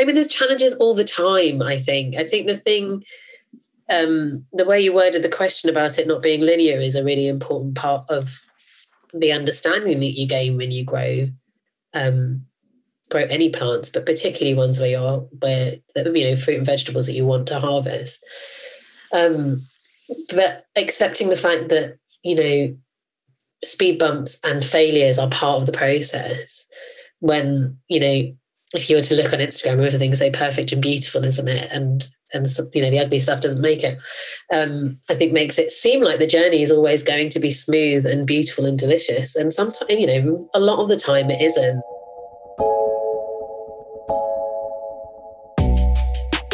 I mean, there's challenges all the time, I think. I think the thing, the way you worded the question about it not being linear is a really important part of the understanding that you gain when you grow any plants, but particularly ones where fruit and vegetables that you want to harvest. But accepting the fact that, speed bumps and failures are part of the process. When, if you were to look on Instagram, everything's so perfect and beautiful, isn't it? And the ugly stuff doesn't make it. I think makes it seem like the journey is always going to be smooth and beautiful and delicious. And sometimes, a lot of the time it isn't.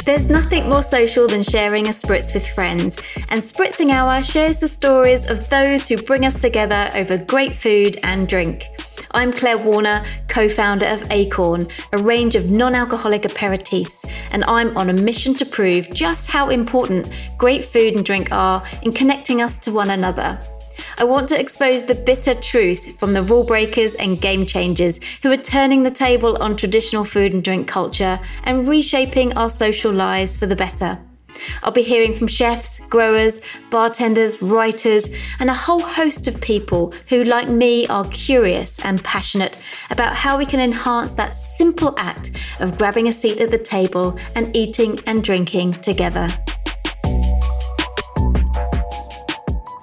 There's nothing more social than sharing a spritz with friends, and Spritzing Hour shares the stories of those who bring us together over great food and drink. I'm Claire Warner, co-founder of Acorn, a range of non-alcoholic aperitifs, and I'm on a mission to prove just how important great food and drink are in connecting us to one another. I want to expose the bitter truth from the rule breakers and game changers who are turning the table on traditional food and drink culture and reshaping our social lives for the better. I'll be hearing from chefs, growers, bartenders, writers, and a whole host of people who, like me, are curious and passionate about how we can enhance that simple act of grabbing a seat at the table and eating and drinking together.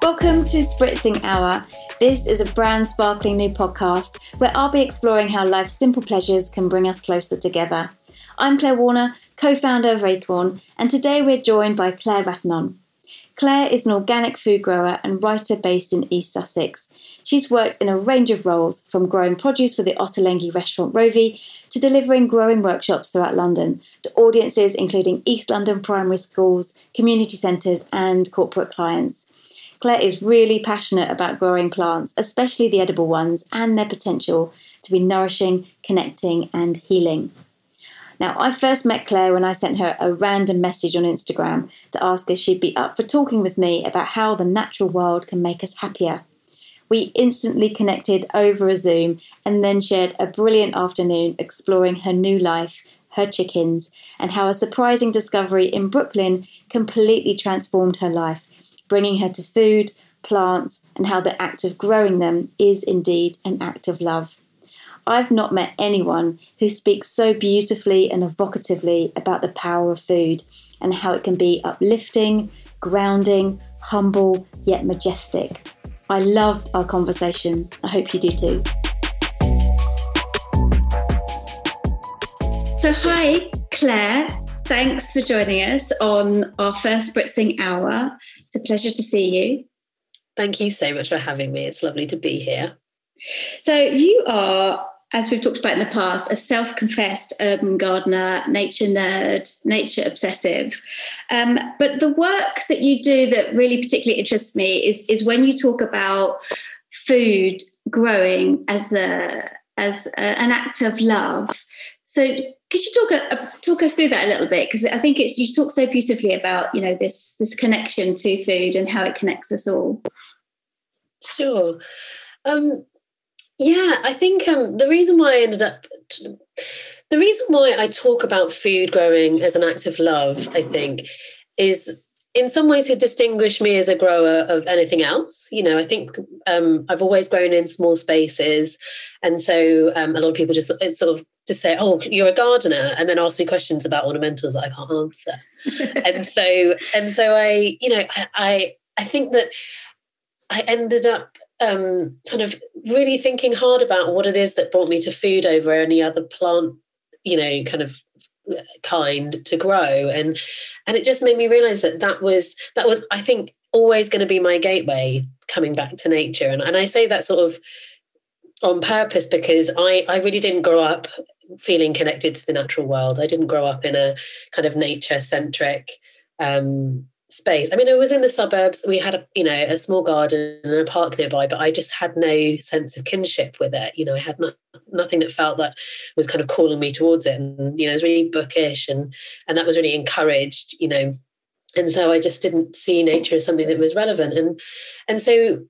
Welcome to Spritzing Hour. This is a brand sparkling new podcast where I'll be exploring how life's simple pleasures can bring us closer together. I'm Claire Warner, co-founder of Acorn, and today we're joined by Claire Ratinon. Claire is an organic food grower and writer based in East Sussex. She's worked in a range of roles, from growing produce for the Ottolenghi restaurant Rovi to delivering growing workshops throughout London to audiences including East London primary schools, community centres and corporate clients. Claire is really passionate about growing plants, especially the edible ones, and their potential to be nourishing, connecting, and healing. Now, I first met Claire when I sent her a random message on Instagram to ask if she'd be up for talking with me about how the natural world can make us happier. We instantly connected over a Zoom and then shared a brilliant afternoon exploring her new life, her chickens, and how a surprising discovery in Brooklyn completely transformed her life, bringing her to food, plants, and how the act of growing them is indeed an act of love. I've not met anyone who speaks so beautifully and evocatively about the power of food and how it can be uplifting, grounding, humble, yet majestic. I loved our conversation. I hope you do too. So hi, Claire. Thanks for joining us on our first Spritzing Hour. It's a pleasure to see you. Thank you so much for having me. It's lovely to be here. So you are, as we've talked about in the past, a self-confessed urban gardener, nature nerd, nature obsessive. But the work that you do that really particularly interests me is when you talk about food growing as an act of love. So could you talk us through that a little bit? Because I think you talk so beautifully about, this connection to food and how it connects us all. Sure. I think the reason why I talk about food growing as an act of love, I think, is in some ways to distinguish me as a grower of anything else. I think I've always grown in small spaces. And so a lot of people just say, oh, you're a gardener, and then ask me questions about ornamentals that I can't answer. and so I think that I ended up kind of really thinking hard about what it is that brought me to food over any other plant, kind to grow, and it just made me realize that was I think always going to be my gateway coming back to nature, and I say that sort of on purpose because I really didn't grow up feeling connected to the natural world. I didn't grow up in a kind of nature centric space. I mean, I was in the suburbs. We had a small garden and a park nearby, but I just had no sense of kinship with it. I had nothing that felt that was kind of calling me towards it. And, it was really bookish and that was really encouraged, And so I just didn't see nature as something that was relevant. And so,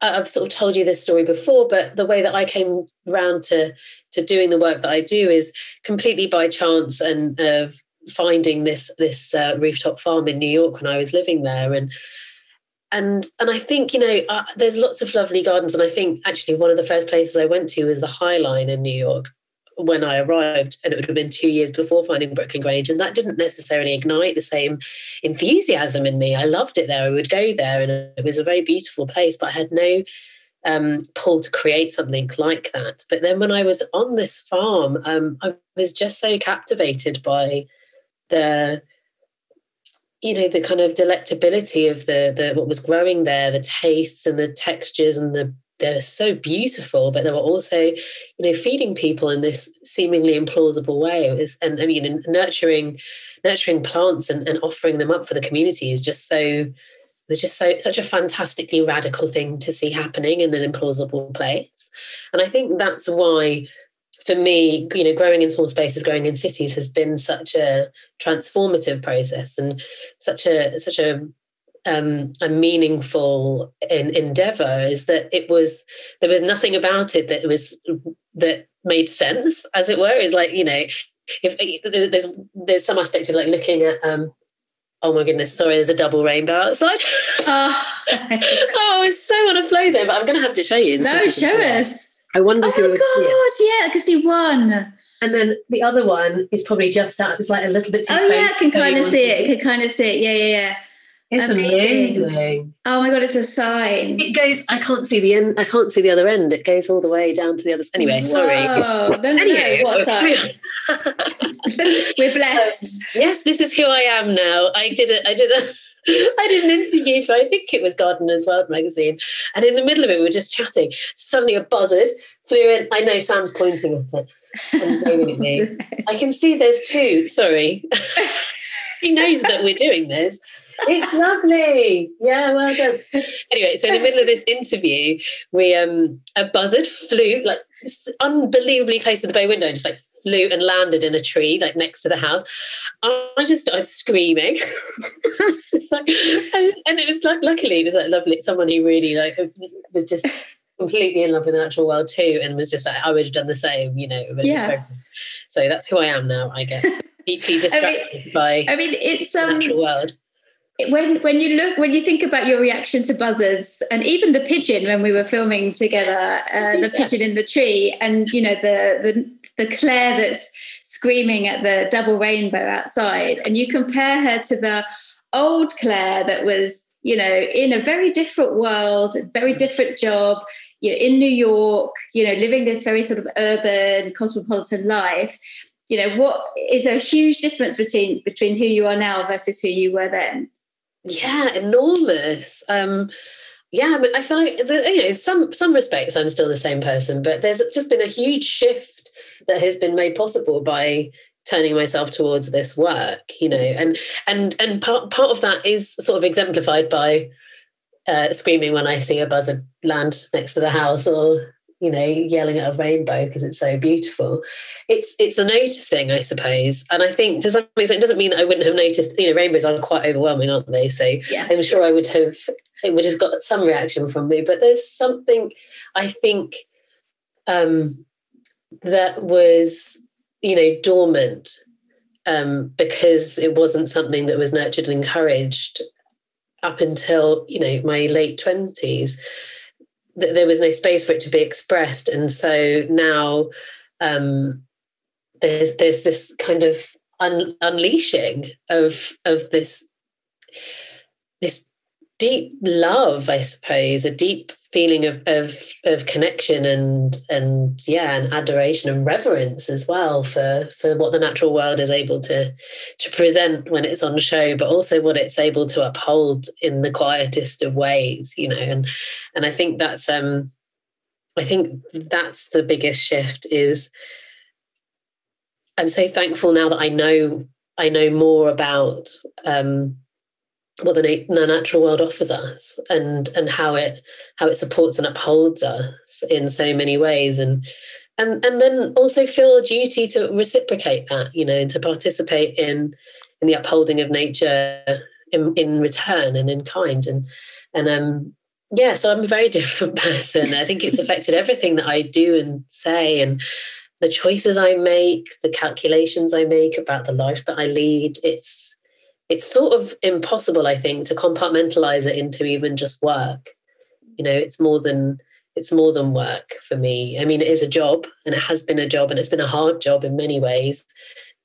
I've sort of told you this story before, but the way that I came around to doing the work that I do is completely by chance and of finding this rooftop farm in New York when I was living there. And I think, you know, there's lots of lovely gardens. And I think actually one of the first places I went to was the High Line in New York when I arrived, and it would have been 2 years before finding Brooklyn Grange. And that didn't necessarily ignite the same enthusiasm in me. I loved it there. I would go there, and it was a very beautiful place, but I had no pull to create something like that. But then when I was on this farm, I was just so captivated by the kind of delectability of the what was growing there, the tastes and the textures, and they're so beautiful, but they were also, you know, feeding people in this seemingly implausible way. It was, and you know, nurturing plants and offering them up for the community is just such a fantastically radical thing to see happening in an implausible place. And I think that's why, for me, you know, growing in small spaces, growing in cities has been such a transformative process and such a meaningful endeavor, is that there was nothing about it that made sense, as it were. It's like, you know, if there's some aspect of like looking at oh my goodness, sorry, there's a double rainbow outside. I was so on a flow there, but I'm going to have to show you. No, show us. I wonder if you would see it. Yeah, I can see one. And then the other one is probably just out. It's like a little bit too close. Oh, yeah, I can kind of see it. Yeah. It's amazing. Oh, my God, it's a sign. It goes, I can't see the end. I can't see the other end. It goes all the way down to the other side. Anyway, whoa. Sorry. No, what sign? We're blessed. Yes, this is who I am now. I did an interview for, I think it was Gardeners World magazine, and in the middle of it we were just chatting. Suddenly a buzzard flew in. I know Sam's pointing at it and waving at me. I can see there's two. Sorry. He knows that we're doing this. It's lovely. Yeah, well done. Anyway, so in the middle of this interview, we a buzzard flew like unbelievably close to the bay window and just like flew and landed in a tree like next to the house. I just started screaming. It's like, and it was like, luckily it was like lovely, someone who really like was just completely in love with the natural world too, and was just like, I would have done the same, you know. Yeah. So that's who I am now, I guess. Deeply distracted by it's the natural world. When you think about your reaction to buzzards, and even the pigeon when we were filming together, the pigeon in the tree, and you know the Claire that's screaming at the double rainbow outside, and you compare her to the old Claire that was, you know, in a very different world, very different job, you know, in New York, you know, living this very sort of urban cosmopolitan life. You know, what is a huge difference between who you are now versus who you were then? Yeah, enormous. Yeah, I feel like, you know, in some respects I'm still the same person, but there's just been a huge shift that has been made possible by turning myself towards this work, you know, and part of that is sort of exemplified by screaming when I see a buzzard land next to the house, or, you know, yelling at a rainbow because it's so beautiful. It's the noticing, I suppose. And I think to some extent it doesn't mean that I wouldn't have noticed, you know, rainbows are quite overwhelming, aren't they? So yeah. I'm sure it would have got some reaction from me. But there's something, I think, that was, you know, dormant because it wasn't something that was nurtured and encouraged up until, you know, my late 20s. There was no space for it to be expressed. And so now there's this kind of unleashing of this deep love, I suppose, a deep feeling of connection and yeah, and adoration and reverence as well for what the natural world is able to present when it's on show, but also what it's able to uphold in the quietest of ways, you know. And I think that's the biggest shift. Is I'm so thankful now that I know more about what the natural world offers us, and how it supports and upholds us in so many ways, and then also feel a duty to reciprocate that, you know, and to participate in the upholding of nature in return and in kind, and Yeah, so I'm a very different person. I think it's affected everything that I do and say, and the choices I make, the calculations I make about the life that I lead. It's sort of impossible, I think, to compartmentalize it into even just work. You know, it's more than work for me. I mean, it is a job, and it has been a job, and it's been a hard job in many ways,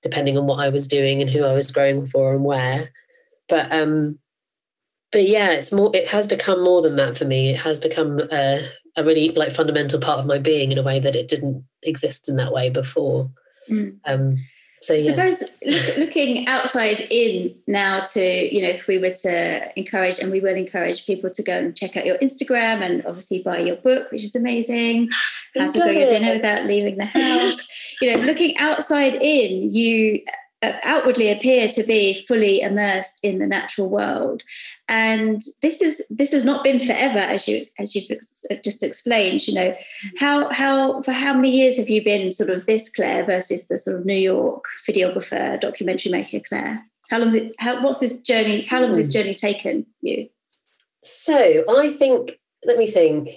depending on what I was doing and who I was growing for and where. But yeah, it has become more than that for me. It has become a really like fundamental part of my being in a way that it didn't exist in that way before. Mm. So yeah. Suppose looking outside in now to, you know, if we were to encourage, and we will encourage people to go and check out your Instagram and obviously buy your book, which is amazing. How to Go Your Dinner Without Leaving the House. You know, looking outside in, you outwardly appear to be fully immersed in the natural world. And this has not been forever, as you've just explained. You know, how for how many years have you been sort of this Claire versus the sort of New York videographer, documentary maker Claire? How long has this journey taken you? So let me think.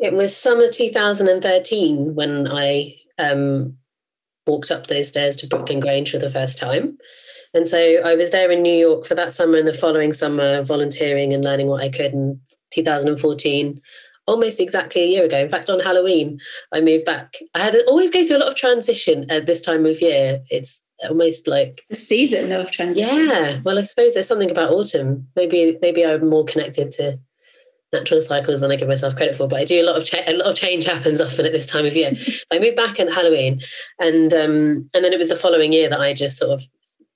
It was summer 2013 when I walked up those stairs to Brooklyn Grange for the first time. And so I was there in New York for that summer and the following summer, volunteering and learning what I could. In 2014, almost exactly a year ago, in fact, on Halloween, I moved back. I had always go through a lot of transition at this time of year. It's almost like a season of transition. Yeah. Well, I suppose there's something about autumn. Maybe I'm more connected to natural cycles than I give myself credit for, but I do a lot of change happens often at this time of year. I moved back at Halloween, and then it was the following year that I just sort of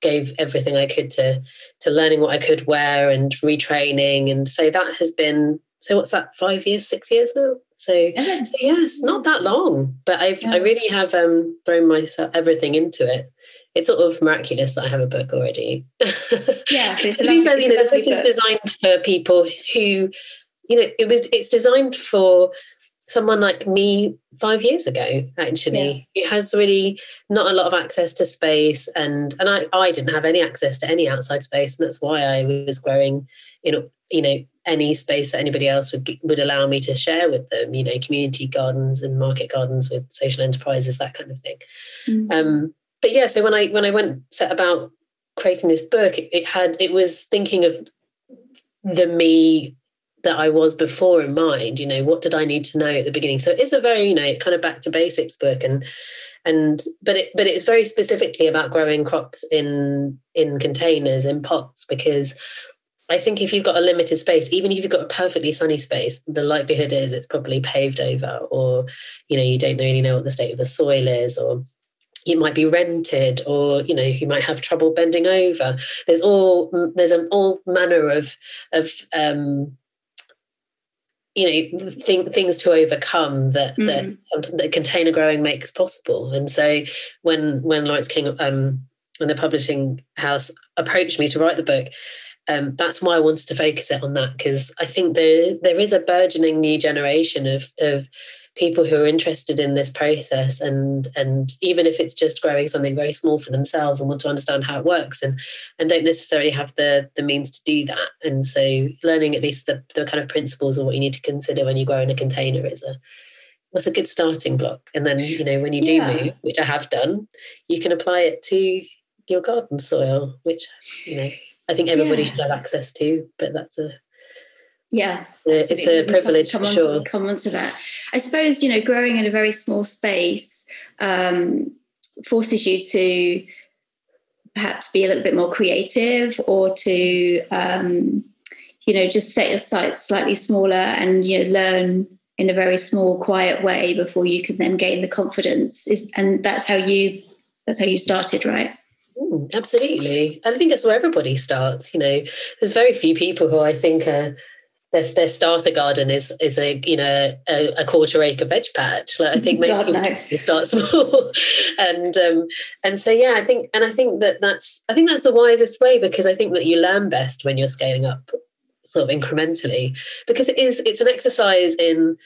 gave everything I could to learning what I could wear and retraining, and so that has been, so what's that, 6 years now? So yes, not that long, but I really have thrown myself, everything into it. It's sort of miraculous that I have a book already. Yeah, it's a book is designed for people who, you know, it's designed for someone like me 5 years ago, actually. Yeah. It has really not a lot of access to space, and I didn't have any access to any outside space, and that's why I was growing in, you know, any space that anybody else would allow me to share with them, you know, community gardens and market gardens with social enterprises, that kind of thing. Mm. But yeah, so when I set about creating this book, it was thinking of the me that I was before in mind. You know, what did I need to know at the beginning? So it's a very, you know, kind of back to basics book, but it's very specifically about growing crops in containers, in pots, because I think if you've got a limited space, even if you've got a perfectly sunny space, the likelihood is it's probably paved over, or, you know, you don't really know what the state of the soil is, or it might be rented, or, you know, you might have trouble bending over. There's all manner of you know, things to overcome that container growing makes possible. And so when Lawrence King and the publishing house approached me to write the book, that's why I wanted to focus it on that, because I think there is a burgeoning new generation of people who are interested in this process, and even if it's just growing something very small for themselves and want to understand how it works, and don't necessarily have the means to do that. And so learning at least the kind of principles of what you need to consider when you grow in a container was a good starting block. And then, you know, when you do move, which I have done, you can apply it to your garden soil, which, you know, I think everybody should have access to, but that's a... Yeah, it's a privilege for sure. Come on to that. I suppose, you know, growing in a very small space forces you to perhaps be a little bit more creative, or to, you know, just set your sights slightly smaller and, you know, learn in a very small, quiet way before you can then gain the confidence. And that's how you started, right? Ooh, absolutely. I think that's where everybody starts. You know, there's very few people who I think are... Their starter garden is a, you know, a quarter acre veg patch. Like, I think most people start small, and so yeah, I think that's the wisest way, because I think that you learn best when you're scaling up, sort of incrementally, because it's an exercise in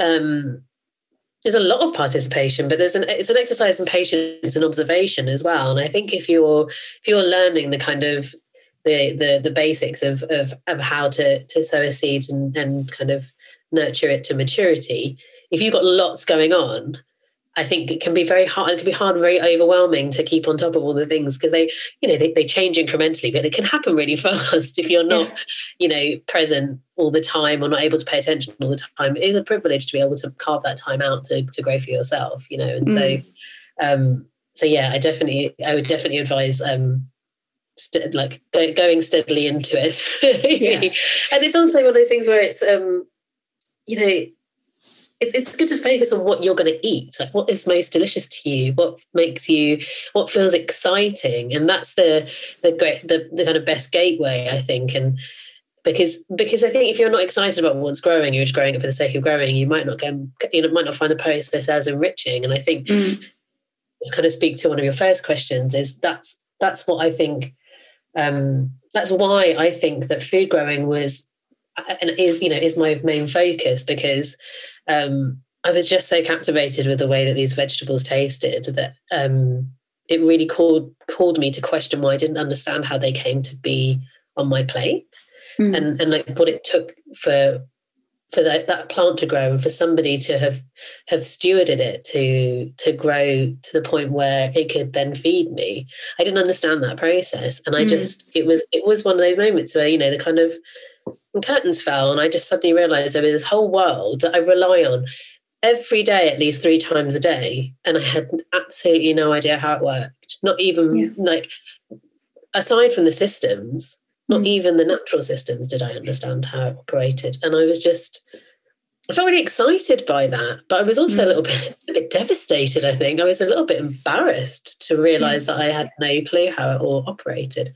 there's a lot of participation, but it's an exercise in patience and observation as well. And I think if you're learning the kind of the basics of how to sow a seed and kind of nurture it to maturity. If you've got lots going on, I think it can be very hard. It can be hard and very overwhelming to keep on top of all the things, because they change incrementally, but it can happen really fast if you're not, present all the time or not able to pay attention all the time. It is a privilege to be able to carve that time out to grow for yourself, And so, I would definitely advise going steadily into it. Yeah. And it's also one of those things where it's, It's good to focus on what you're going to eat, like what is most delicious to you, what makes you, what feels exciting, and that's the kind of best gateway, I think. And because I think if you're not excited about what's growing, you're just growing it for the sake of growing. You might not find the process as enriching. And I think to kind of speak to one of your first questions is that's what I think. That's why I think that food growing was and is my main focus, because. I was just so captivated with the way that these vegetables tasted that it really called me to question why I didn't understand how they came to be on my plate and like what it took for that plant to grow and for somebody to have stewarded it to grow to the point where it could then feed me. I didn't understand that process, and I just it was one of those moments where the kind of curtains fell, and I just suddenly realized there was this whole world that I rely on every day at least 3 times a day, and I had absolutely no idea how it worked, not even like aside from the systems, not even the natural systems did I understand how it operated. And I felt really excited by that, but I was also a bit devastated. I think I was a little bit embarrassed to realize that I had no clue how it all operated.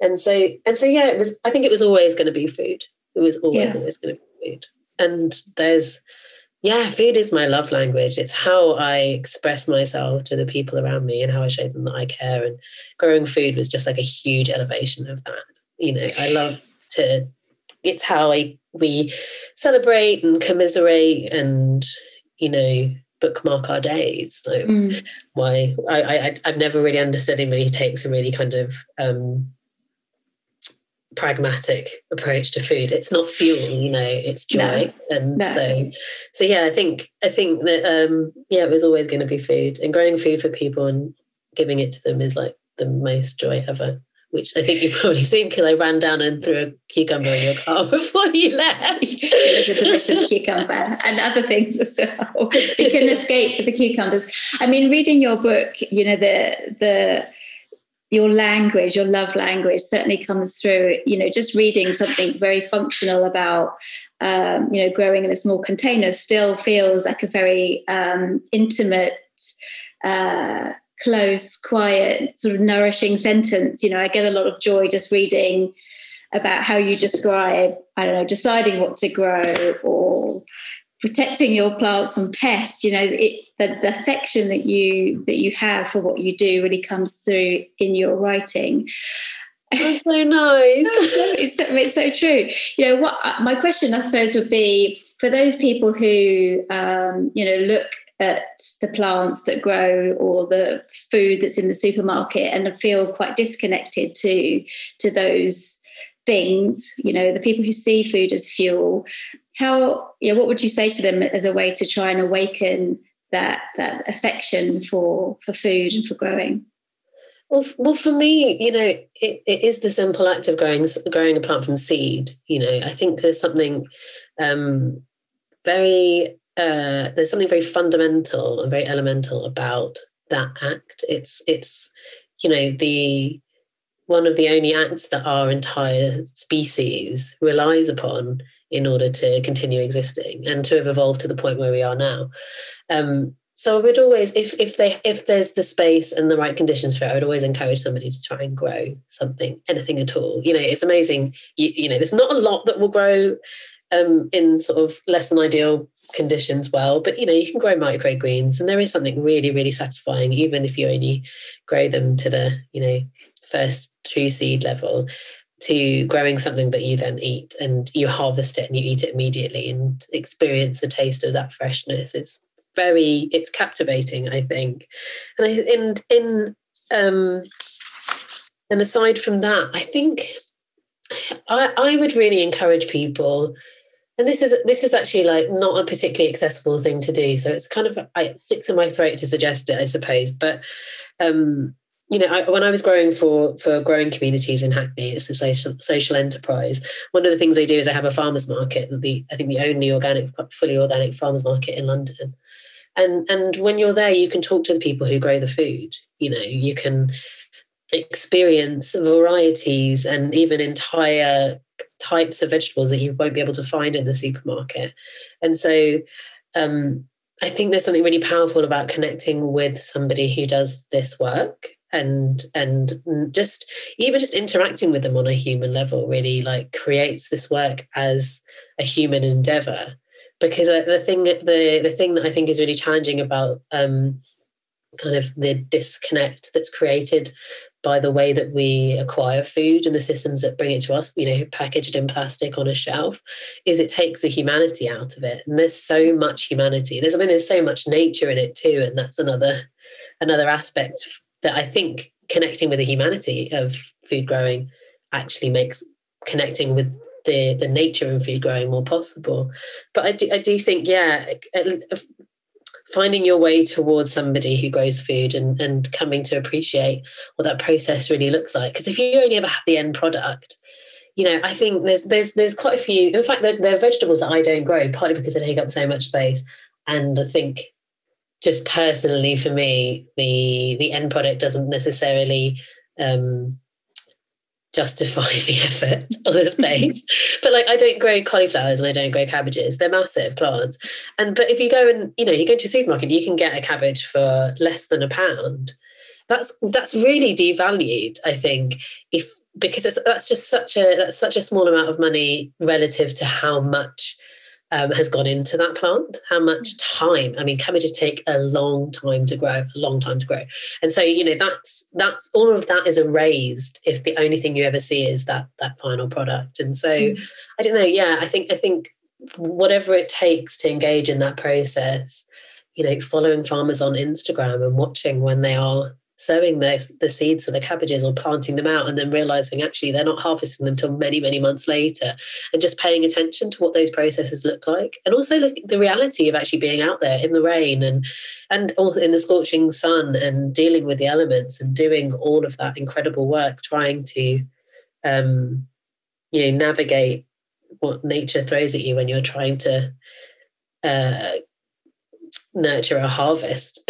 And so, it was. I think it was always going to be food. It was always going to be food. And food is my love language. It's how I express myself to the people around me and how I show them that I care. And growing food was just like a huge elevation of that. I love to. It's how we celebrate and commiserate and bookmark our days. So why I've never really understood anybody who takes a really kind of pragmatic approach to food. It's not fuel, it's joy. No. And so I think that it was always going to be food, and growing food for people and giving it to them is like the most joy ever, which I think you've probably seen because I ran down and threw a cucumber in your car before you left. It was a delicious cucumber and other things as well. You can escape for the cucumbers. I mean, reading your book, your language, your love language certainly comes through, just reading something very functional about, growing in a small container still feels like a very intimate, close, quiet, sort of nourishing sentence. I get a lot of joy just reading about how you describe, I don't know, deciding what to grow or protecting your plants from pests. The affection that you have for what you do really comes through in your writing. That's so nice. It's so true. My question, I suppose, would be for those people who look at the plants that grow or the food that's in the supermarket and feel quite disconnected to those things, the people who see food as fuel, what would you say to them as a way to try and awaken that affection for food and for growing? Well, for me, it is the simple act of growing a plant from seed. I think there's something there's something very fundamental and very elemental about that act. It's the one of the only acts that our entire species relies upon in order to continue existing and to have evolved to the point where we are now. So I would always, if there's the space and the right conditions for it, I would always encourage somebody to try and grow something, anything at all. It's amazing. There's not a lot that will grow in sort of less than ideal conditions well, but you can grow microgreens, and there is something really, really satisfying, even if you only grow them to the first true seed level, to growing something that you then eat, and you harvest it and you eat it immediately and experience the taste of that freshness. It's captivating, I think. And in And aside from that, I think I would really encourage people, and this is actually like not a particularly accessible thing to do, so it's kind of, it sticks in my throat to suggest it, I suppose, but you know, when I was growing for Growing Communities in Hackney, it's a social enterprise. One of the things they do is they have a farmers market, I think the only fully organic farmers market in London. And when you're there, you can talk to the people who grow the food. You know, you can experience varieties and even entire types of vegetables that you won't be able to find in the supermarket. And so I think there's something really powerful about connecting with somebody who does this work. And just even just interacting with them on a human level really like creates this work as a human endeavor, because the thing that I think is really challenging about kind of the disconnect that's created by the way that we acquire food and the systems that bring it to us, you know, packaged in plastic on a shelf, is it takes the humanity out of it. And there's so much humanity. There's so much nature in it too, and that's another aspect that I think connecting with the humanity of food growing actually makes connecting with the nature in food growing more possible. But I do think, yeah, finding your way towards somebody who grows food and coming to appreciate what that process really looks like. Because if you only ever have the end product, you know, I think there's quite a few, in fact, there are vegetables that I don't grow, partly because they take up so much space. And I think just personally for me, the end product doesn't necessarily justify the effort or the space. But like, I don't grow cauliflowers and I don't grow cabbages. They're massive plants. But if you go and, you know, you go to a supermarket, you can get a cabbage for less than £1. That's really devalued, I think, because that's such a small amount of money relative to how much has gone into that plant, how much time. I mean, cabbages take a long time to grow. And so, you know, that's all of that is erased if the only thing you ever see is that final product. And so I don't know. Yeah, I think whatever it takes to engage in that process, you know, following farmers on Instagram and watching when they are sowing the seeds for the cabbages or planting them out, and then realising actually they're not harvesting them till many, many months later, and just paying attention to what those processes look like. And also look at the reality of actually being out there in the rain and also in the scorching sun and dealing with the elements and doing all of that incredible work, trying to you know, navigate what nature throws at you when you're trying to nurture a harvest.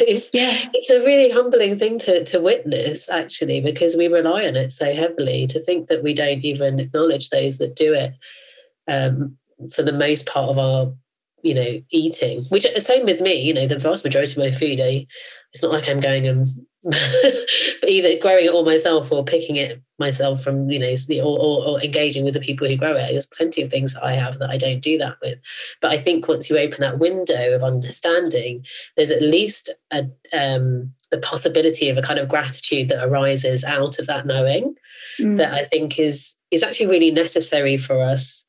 It's a really humbling thing to witness, actually, because we rely on it so heavily. To think that we don't even acknowledge those that do it for the most part of our, you know, eating. Which, same with me, you know, the vast majority of my food, it's not like I'm going and either growing it all myself or picking it myself from, you know, or engaging with the people who grow it. There's plenty of things that I have that I don't do that with. But I think once you open that window of understanding, there's at least the possibility of a kind of gratitude that arises out of that knowing, that I think is actually really necessary for us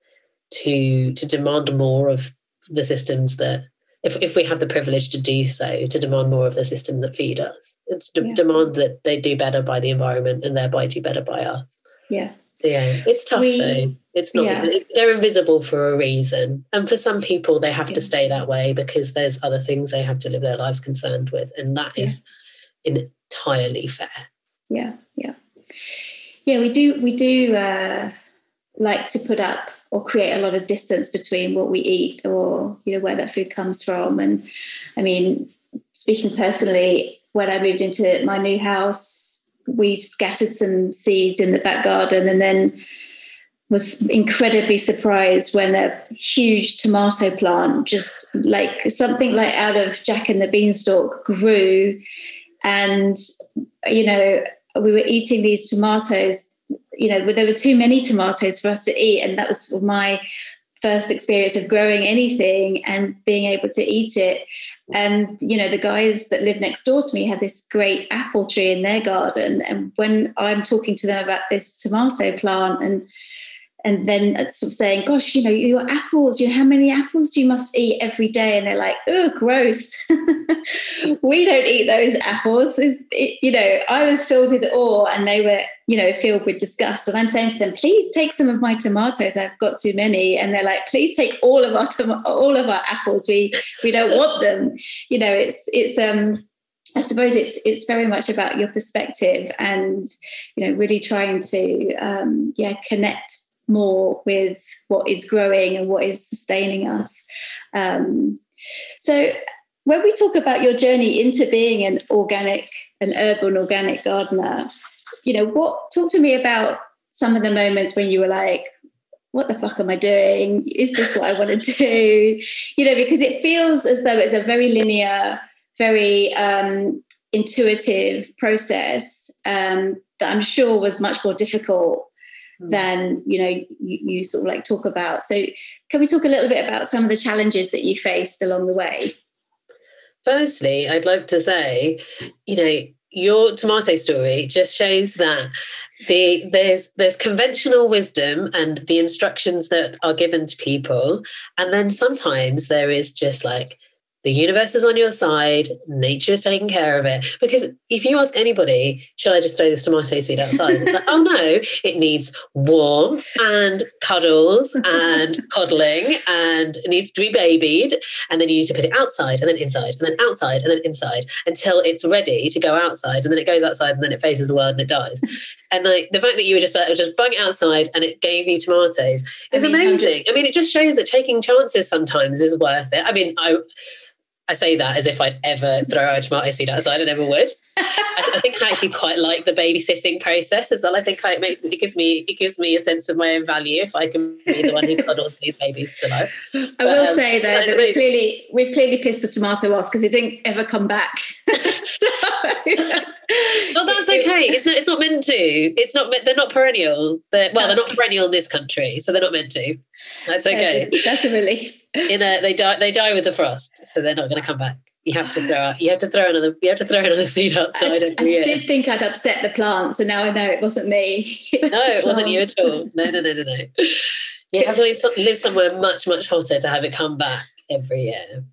to demand more of the systems that, if we have the privilege to do so, to demand more of the systems that feed us, demand that they do better by the environment and thereby do better by us. Yeah. Yeah. It's tough though. It's not, they're invisible for a reason. And for some people, they have to stay that way because there's other things they have to live their lives concerned with. And that is entirely fair. Yeah. Yeah. Yeah. We do like to put up or create a lot of distance between what we eat or, you know, where that food comes from. And I mean, speaking personally, when I moved into my new house, we scattered some seeds in the back garden and then was incredibly surprised when a huge tomato plant, just like something like out of Jack and the Beanstalk, grew. And, you know, we were eating these tomatoes. You know, there were too many tomatoes for us to eat, and that was my first experience of growing anything and being able to eat it. And, you know, the guys that live next door to me had this great apple tree in their garden, and when I'm talking to them about this tomato plant and then sort of saying, gosh, you know, your apples, you know, how many apples do you must eat every day? And they're like, oh, gross. We don't eat those apples. You know, I was filled with awe, and they were you know, filled with disgust. And I'm saying to them, please take some of my tomatoes. I've got too many. And they're like, please take all of our apples. We don't want them. You know, it's I suppose it's very much about your perspective and, you know, really trying to, connect more with what is growing and what is sustaining us. So when we talk about your journey into being an urban organic gardener, you know, talk to me about some of the moments when you were like, what the fuck am I doing? Is this what I want to do? You know, because it feels as though it's a very linear, very intuitive process that I'm sure was much more difficult than, you know, you sort of like talk about. So can we talk a little bit about some of the challenges that you faced along the way? Firstly, I'd like to say, you know, your tomato story just shows that there's conventional wisdom and the instructions that are given to people. And then sometimes there is just like, the universe is on your side, nature is taking care of it. Because if you ask anybody, should I just throw this tomato seed outside? It's like, oh no, it needs warmth and cuddles and coddling and it needs to be babied. And then you need to put it outside and then inside and then outside and then inside until it's ready to go outside. And then it goes outside and then it faces the world and it dies. And like the fact that you were just like, just bung it outside and it gave you tomatoes is amazing. Hundreds. I mean, it just shows that taking chances sometimes is worth it. I mean, I say that as if I'd ever throw a tomato seed outside. I never would. I think I actually quite like the babysitting process as well. I think it gives me a sense of my own value if I can be the one who cuddles these babies to life. I will say though that we've clearly pissed the tomato off because it didn't ever come back. Well, that's okay. It's not meant to. It's not. They're not perennial. They're not perennial in this country, so they're not meant to. That's okay. That's a relief. They die with the frost, so they're not going to come back. You have to throw another seed outside. I did think I'd upset the plant, so now I know it wasn't me. It wasn't you at all. No. You have to live somewhere much, much hotter to have it come back every year.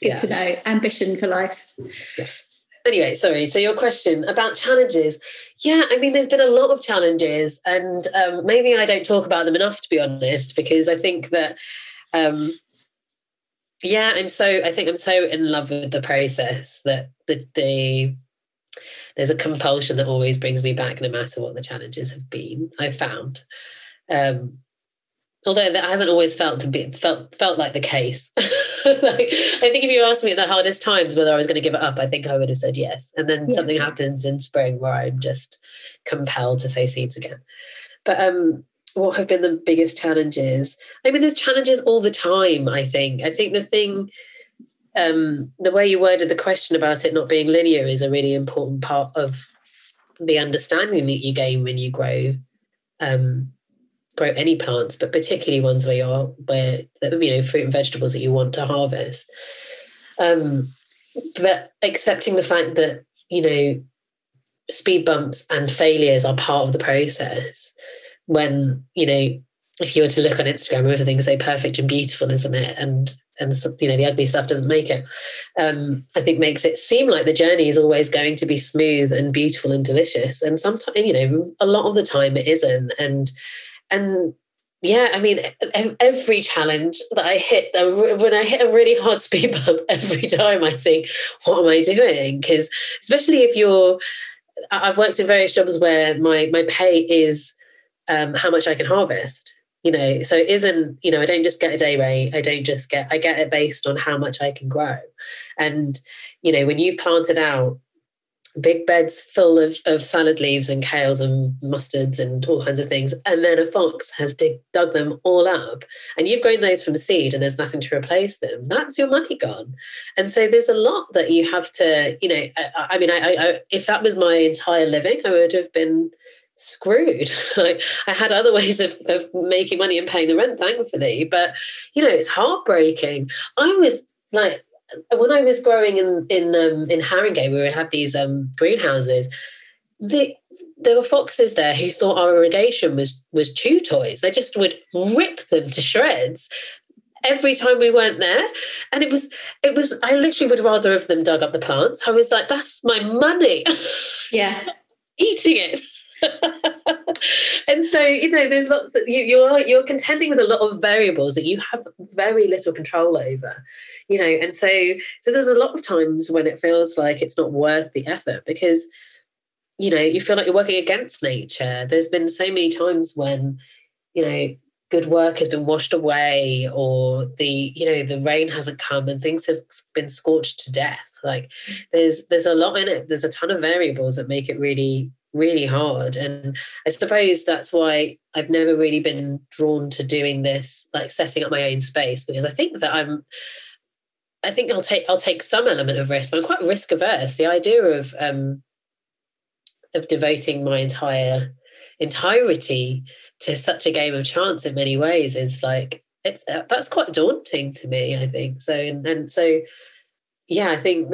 Good to know. Ambition for life. Yes. Anyway, sorry. So your question about challenges. Yeah, I mean, there's been a lot of challenges and maybe I don't talk about them enough, to be honest, because I think that, I think I'm so in love with the process that there's a compulsion that always brings me back no matter what the challenges have been, I've found. Although that hasn't always felt like the case. I think if you asked me at the hardest times whether I was going to give it up, I think I would have said yes. And then something happens in spring where I'm just compelled to sow seeds again. But what have been the biggest challenges? I mean, there's challenges all the time, I think. I think the way you worded the question about it not being linear is a really important part of the understanding that you gain when you grow any plants, but particularly ones where you know, fruit and vegetables that you want to harvest. But accepting the fact that, you know, speed bumps and failures are part of the process. When, you know, if you were to look on Instagram, everything's so perfect and beautiful, isn't it? And you know, the ugly stuff doesn't make it. I think makes it seem like the journey is always going to be smooth and beautiful and delicious. And sometimes, you know, a lot of the time it isn't. And yeah, I mean, every challenge that I hit, when I hit a really hard speed bump every time, I think, what am I doing? Because especially if I've worked in various jobs where my pay is how much I can harvest, you know, so it isn't, you know, I don't just get a day rate. I get it based on how much I can grow. And, you know, when you've planted out big beds full of salad leaves and kales and mustards and all kinds of things, and then a fox has dug them all up and you've grown those from seed and there's nothing to replace them, that's your money gone. And so there's a lot that you have to, you know, I mean, if that was my entire living, I would have been screwed. Like, I had other ways of making money and paying the rent, thankfully, but, you know, it's heartbreaking. I was like, when I was growing in Haringey, we had these greenhouses. There were foxes there who thought our irrigation was chew toys. They just would rip them to shreds every time we weren't there. And it was I literally would rather have them dug up the plants. I was like, that's my money. Yeah. Stop eating it. And so, you know, there's lots of, you're contending with a lot of variables that you have very little control over, you know, and so there's a lot of times when it feels like it's not worth the effort because, you know, you feel like you're working against nature. There's been so many times when, you know, good work has been washed away, or the, you know, the rain hasn't come and things have been scorched to death. Like there's a lot in it. There's a ton of variables that make it really, really hard. And I suppose that's why I've never really been drawn to doing this, like setting up my own space, because I think that I'll take some element of risk, but I'm quite risk averse. The idea of devoting my entirety to such a game of chance in many ways is like, that's quite daunting to me, I think. So, and so, yeah, I think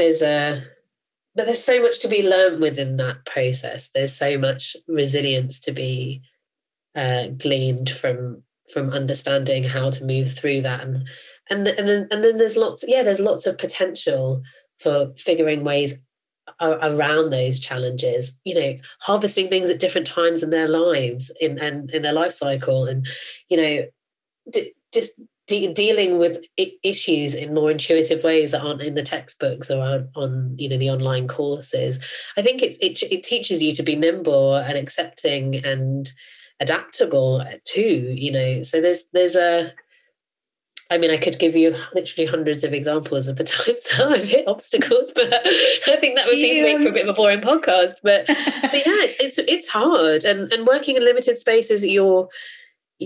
but there's so much to be learned within that process. There's so much resilience to be gleaned from understanding how to move through that. And then there's lots of potential for figuring ways around those challenges, you know, harvesting things at different times in their lives in their life cycle, and, you know, dealing with issues in more intuitive ways that aren't in the textbooks or aren't on, you know, the online courses. I think it teaches you to be nimble and accepting and adaptable too, you know. So I mean, I could give you literally hundreds of examples of the times how I've hit obstacles, but I think that would make for a bit of a boring podcast. But yeah, it's hard, and working in limited spaces, you're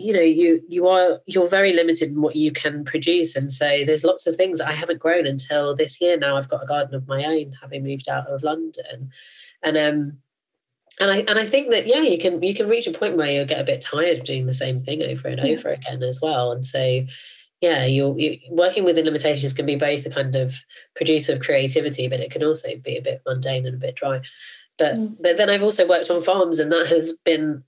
very limited in what you can produce, and so there's lots of things that I haven't grown until this year. Now I've got a garden of my own, having moved out of London, And I think that, yeah, you can reach a point where you'll get a bit tired of doing the same thing over and over again as well, and so. Yeah, you're working within limitations can be both a kind of producer of creativity, but it can also be a bit mundane and a bit dry. But then I've also worked on farms, and that has been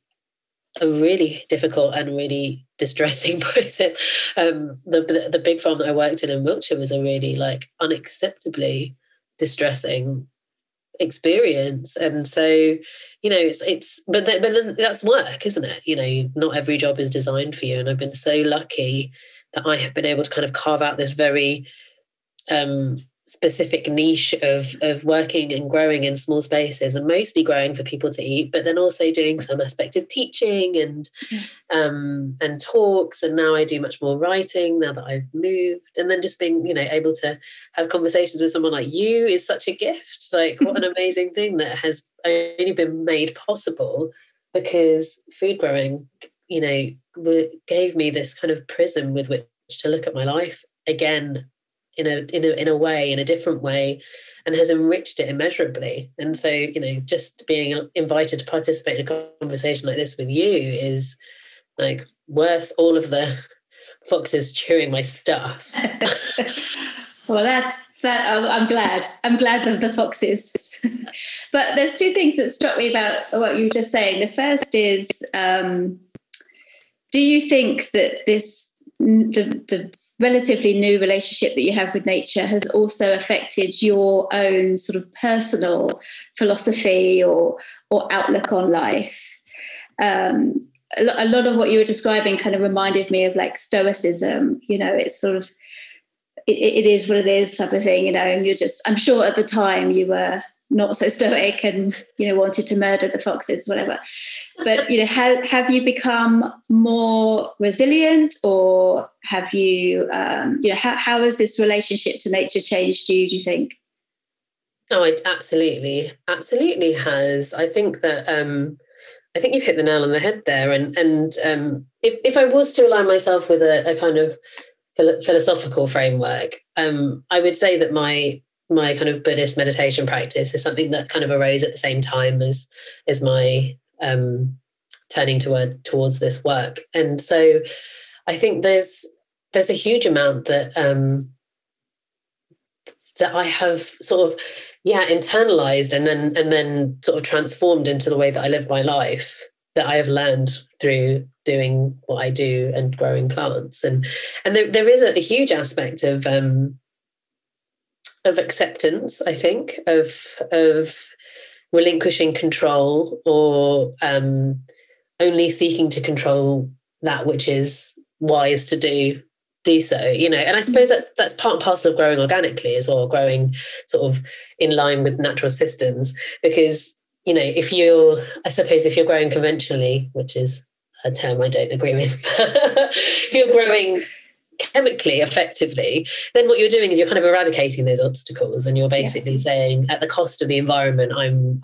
a really difficult and really distressing process. The big farm that I worked in Wiltshire was a really, like, unacceptably distressing experience, and so, you know, but then that's work, isn't it? You know, not every job is designed for you, and I've been so lucky that I have been able to kind of carve out this very specific niche of working and growing in small spaces, and mostly growing for people to eat, but then also doing some aspect of teaching and talks. And now I do much more writing now that I've moved, and then just being, you know, able to have conversations with someone like you is such a gift. Like, what an amazing thing that has only been made possible because food growing, you know, gave me this kind of prism with which to look at my life again in a different way, and has enriched it immeasurably. And so, you know, just being invited to participate in a conversation like this with you is, like, worth all of the foxes chewing my stuff. Well, I'm glad of the foxes. But there's two things that struck me about what you were just saying. The first is, do you think that the relatively new relationship that you have with nature has also affected your own sort of personal philosophy or outlook on life? A lot of what you were describing kind of reminded me of, like, stoicism. You know, it's sort of, it is what it is type of thing, you know, and I'm sure at the time you were not so stoic and, you know, wanted to murder the foxes, whatever. But, you know, have you become more resilient, or have you, you know, how has this relationship to nature changed you, do you think? Oh, it absolutely has. I think that, I think you've hit the nail on the head there. And if I was to align myself with a kind of philosophical framework, I would say that my kind of Buddhist meditation practice is something that kind of arose at the same time as my turning towards this work. And so I think there's a huge amount that that I have sort of internalized and then sort of transformed into the way that I live my life, that I have learned through doing what I do and growing plants. And there is a huge aspect of acceptance, I think, of relinquishing control or only seeking to control that which is wise to do so, you know. And I suppose that's part and parcel of growing organically as well, growing sort of in line with natural systems, because, you know, if you're growing conventionally, which is a term I don't agree with, if you're growing chemically effectively, then what you're doing is you're kind of eradicating those obstacles, and you're basically saying, at the cost of the environment,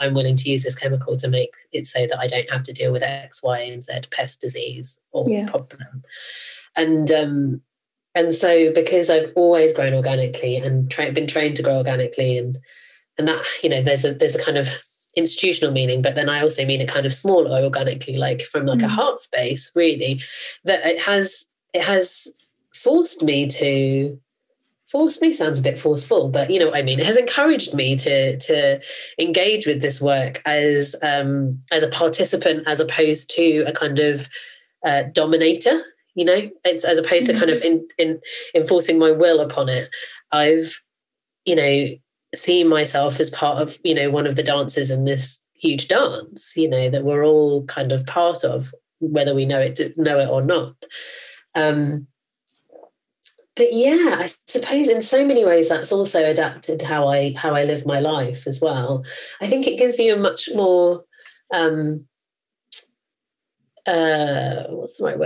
I'm willing to use this chemical to make it so that I don't have to deal with X, Y, and Z pest disease or problem. And so, because I've always grown organically and been trained to grow organically, and that, you know, there's a kind of institutional meaning, but then I also mean it kind of smaller organically, like from like a heart space, really, that it has forced me sounds a bit forceful, but you know what I mean. It has encouraged me to engage with this work as a participant, as opposed to a kind of dominator. You know, it's as opposed to kind of in enforcing my will upon it. I've, you know, seen myself as part of, you know, one of the dances in this huge dance, you know, that we're all kind of part of, whether we know it or not. But yeah, I suppose in so many ways that's also adapted how I live my life as well. I think it gives you a much more what's the right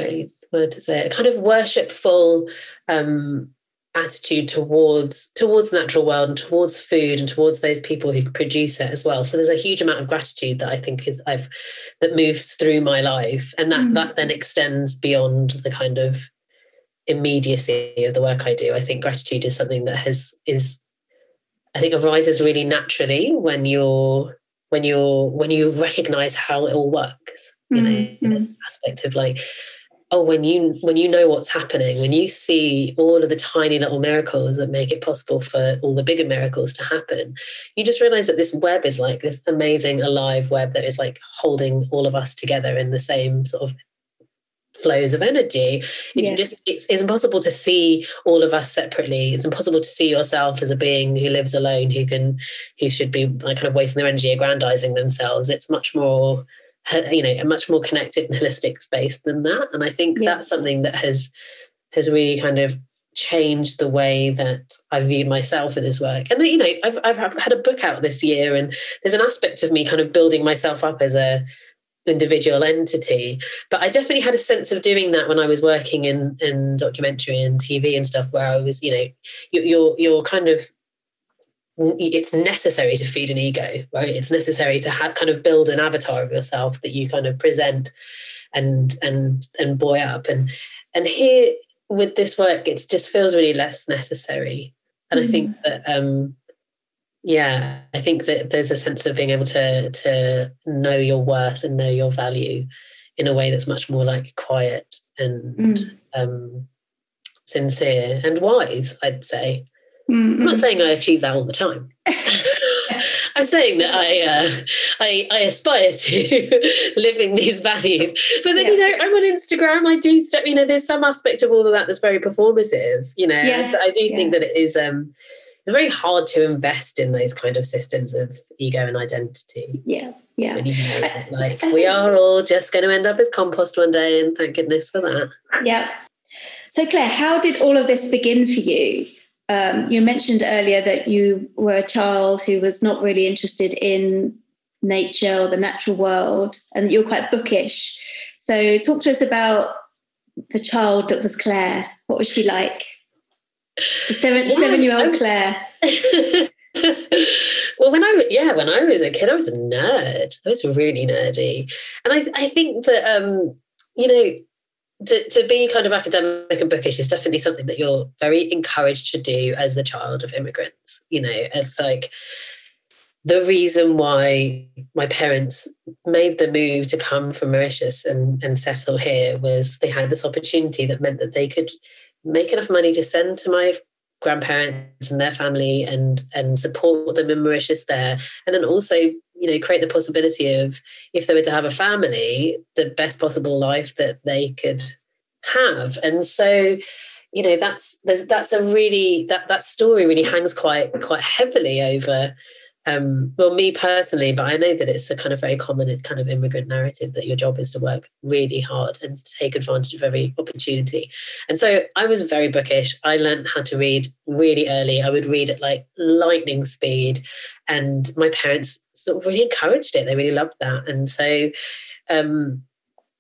word to say it? A kind of worshipful attitude towards the natural world and towards food and towards those people who produce it as well. So there's a huge amount of gratitude that I think that moves through my life, and that then extends beyond the kind of immediacy of the work I do. I think gratitude is something that I think arises really naturally when you recognize how it all works. You know, this aspect of like, oh, when you know what's happening, when you see all of the tiny little miracles that make it possible for all the bigger miracles to happen, you just realize that this web is like this amazing alive web that is like holding all of us together in the same sort of flows of energy. It's impossible to see all of us separately. It's impossible to see yourself as a being who lives alone, who should be like kind of wasting their energy aggrandizing themselves. It's much more, you know, a much more connected and holistic space than that. And I think that's something that has really kind of changed the way that I viewed myself in this work. And, you know, I've had a book out this year, and there's an aspect of me kind of building myself up as a individual entity. But I definitely had a sense of doing that when I was working in documentary and TV and stuff, where I was, you know, you're kind of, it's necessary to feed an ego, right? It's necessary to kind of build an avatar of yourself that you kind of present and buoy up. And here with this work, it just feels really less necessary. And I think that, I think that there's a sense of being able to know your worth and know your value in a way that's much more like quiet and sincere and wise, I'd say. Mm-mm. I'm not saying I achieve that all the time. I'm saying that I aspire to living these values. But then, you know, I'm on Instagram. I do stuff, you know, there's some aspect of all of that that's very performative, you know. But I do think that it is it's very hard to invest in those kind of systems of ego and identity. Yeah, yeah. When you know, like, we are all just going to end up as compost one day, and thank goodness for that. Yeah. So, Claire, how did all of this begin for you? You mentioned earlier that you were a child who was not really interested in nature or the natural world, and you're quite bookish. So talk to us about the child that was Claire. What was she like? The seven-year-old Claire. Well, when I was a kid, I was a nerd. I was really nerdy. And I think that, you know, to be kind of academic and bookish is definitely something that you're very encouraged to do as the child of immigrants. You know, it's like the reason why my parents made the move to come from Mauritius and settle here was they had this opportunity that meant that they could make enough money to send to my grandparents and their family and support them in Mauritius there. And then also, you know, create the possibility of, if they were to have a family, the best possible life that they could have. And so, you know, that's a really, that story really hangs quite heavily over well, me personally, but I know that it's a kind of very common kind of immigrant narrative that your job is to work really hard and take advantage of every opportunity. And so I was very bookish. I learned how to read really early. I would read at like lightning speed, and my parents sort of really encouraged it. They really loved that. And so,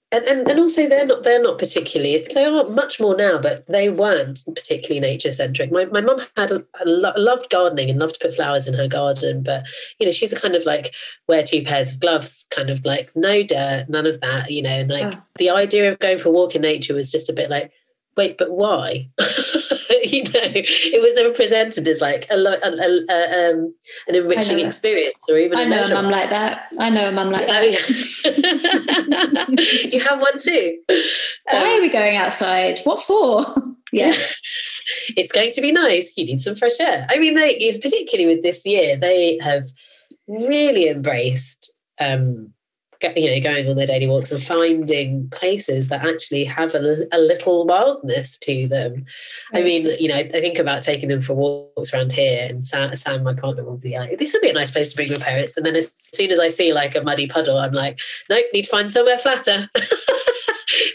and also they're not particularly, they are much more now, but they weren't particularly nature centric. My mum had loved gardening and loved to put flowers in her garden, but you know, she's a kind of like wear two pairs of gloves, kind of like no dirt, none of that, you know, and like the idea of going for a walk in nature was just a bit like, wait, but why? You know, it was never presented as like an enriching experience or even. I know a mum like that. Yeah. You have one too. Why are we going outside? What for? Yeah. It's going to be nice. You need some fresh air. I mean, they, particularly with this year, they have really embraced you know, going on their daily walks and finding places that actually have a little wildness to them. I mean, you know, I think about taking them for walks around here, and Sam, my partner, will be like, this would be a nice place to bring my parents. And then as soon as I see like a muddy puddle, I'm like, nope, need to find somewhere flatter.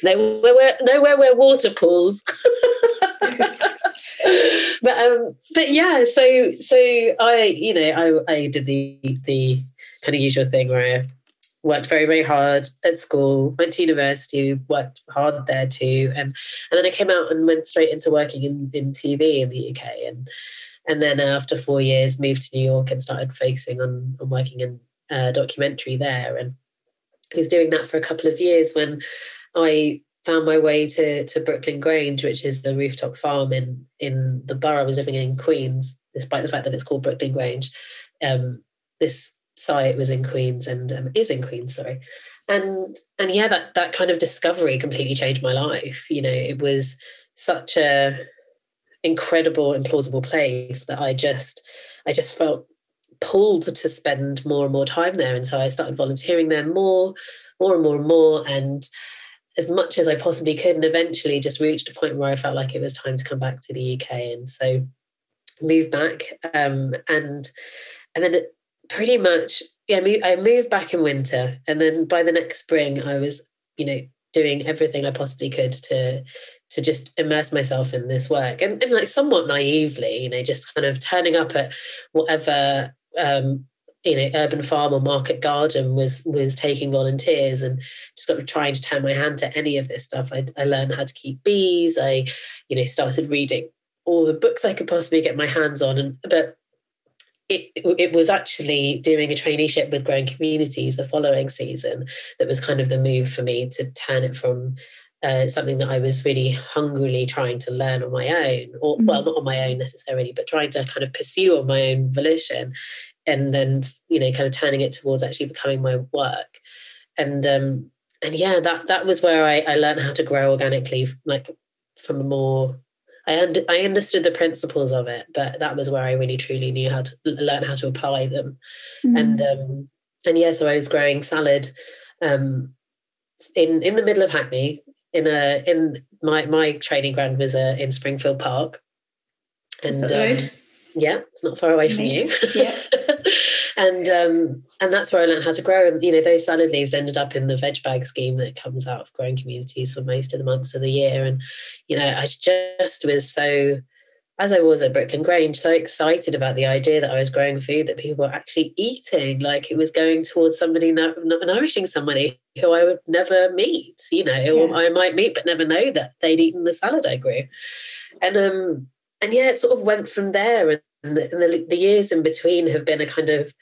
Nowhere where water pools. But yeah, so I, you know, I did the kind of usual thing where I worked very, very hard at school, went to university, worked hard there too. And then I came out and went straight into working in TV in the UK. And then after 4 years, moved to New York and started focusing on working in documentary there. And I was doing that for a couple of years when I found my way to Brooklyn Grange, which is the rooftop farm in the borough I was living in Queens, despite the fact that it's called Brooklyn Grange. This site was in Queens and is in Queens, sorry. And yeah, that kind of discovery completely changed my life. You know, it was such a incredible and plausible place that I just felt pulled to spend more and more time there. And so I started volunteering there more and more, and as much as I possibly could, and eventually just reached a point where I felt like it was time to come back to the UK. And so moved back, and then pretty much, yeah, I moved back in winter, and then by the next spring I was, you know, doing everything I possibly could to just immerse myself in this work, and like somewhat naively, you know, just kind of turning up at whatever you know, urban farm or market garden was taking volunteers, and just got trying to turn my hand to any of this stuff. I learned how to keep bees. I, you know, started reading all the books I could possibly get my hands on, but it was actually doing a traineeship with Growing Communities the following season that was kind of the move for me to turn it from something that I was really hungrily trying to learn on my own, or well, not on my own necessarily, but trying to kind of pursue on my own volition, and then, you know, kind of turning it towards actually becoming my work. And yeah, that was where I learned how to grow organically, like from a more... I understood the principles of it, but that was where I really truly knew how to learn how to apply them. And yeah, so I was growing salad in the middle of Hackney. In my training ground was in Springfield Park. Is that right? Yeah, it's not far away from you. Yeah. And that's where I learned how to grow. And, you know, those salad leaves ended up in the veg bag scheme that comes out of Growing Communities for most of the months of the year. And, you know, I just was so, as I was at Brooklyn Grange, so excited about the idea that I was growing food that people were actually eating, like it was going towards somebody, nourishing somebody who I would never meet, you know, or I might meet but never know that they'd eaten the salad I grew. And yeah, it sort of went from there. And the years in between have been a kind of,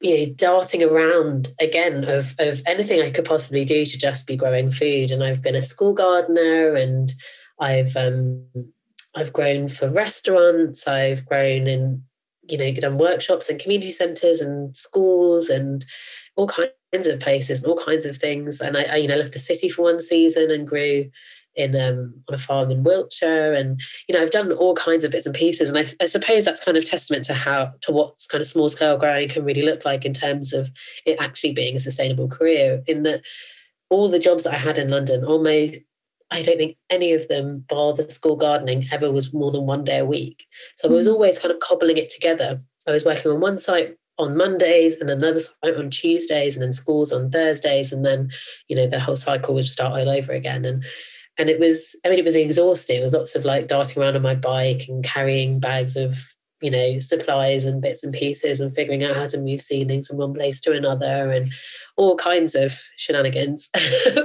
you know, darting around again of anything I could possibly do to just be growing food. And I've been a school gardener, and I've grown for restaurants. I've grown in, you know, done workshops and community centres and schools and all kinds of places and all kinds of things. And I you know, left the city for one season and grew in on a farm in Wiltshire, and you know, I've done all kinds of bits and pieces, and I suppose that's kind of testament to what kind of small scale growing can really look like in terms of it actually being a sustainable career, in that all the jobs that I had in London, I don't think any of them bar the school gardening ever was more than one day a week, so I was always kind of cobbling it together. I was working on one site on Mondays and another site on Tuesdays, and then schools on Thursdays, and then, you know, the whole cycle would start all over again. And it was, I mean, it was exhausting. It was lots of like darting around on my bike and carrying bags of, you know, supplies and bits and pieces and figuring out how to move ceilings from one place to another and all kinds of shenanigans.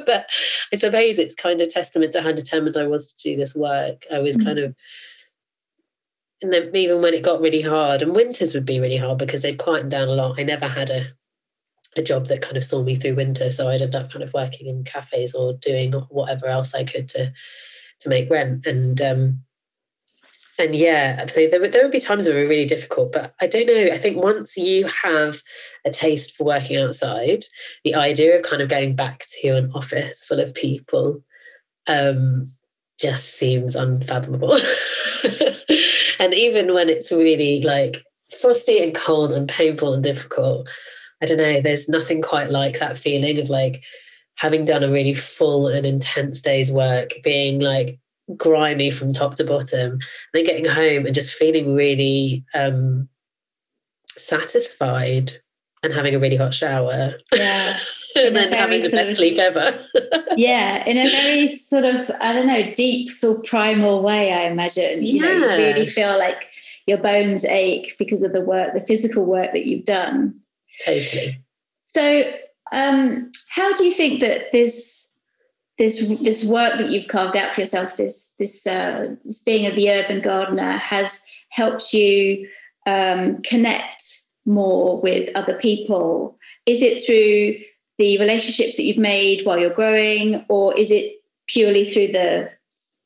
But I suppose it's kind of testament to how determined I was to do this work. I was kind of, and then even when it got really hard, and winters would be really hard because they'd quietened down a lot. I never had a job that kind of saw me through winter. So I'd end up kind of working in cafes or doing whatever else I could to make rent. And yeah, so there would be times that were really difficult, but I don't know. I think once you have a taste for working outside, the idea of kind of going back to an office full of people just seems unfathomable. And even when it's really like frosty and cold and painful and difficult, I don't know, there's nothing quite like that feeling of like having done a really full and intense day's work, being like grimy from top to bottom, and then getting home and just feeling really satisfied and having a really hot shower. Yeah. And then having the best sleep ever. Yeah, in a very sort of, I don't know, deep sort of primal way, I imagine. You know, you really feel like your bones ache because of the work, the physical work that you've done. Totally. So how do you think that this work that you've carved out for yourself, this being of the urban gardener, has helped you connect more with other people? Is it through the relationships that you've made while you're growing, or is it purely through the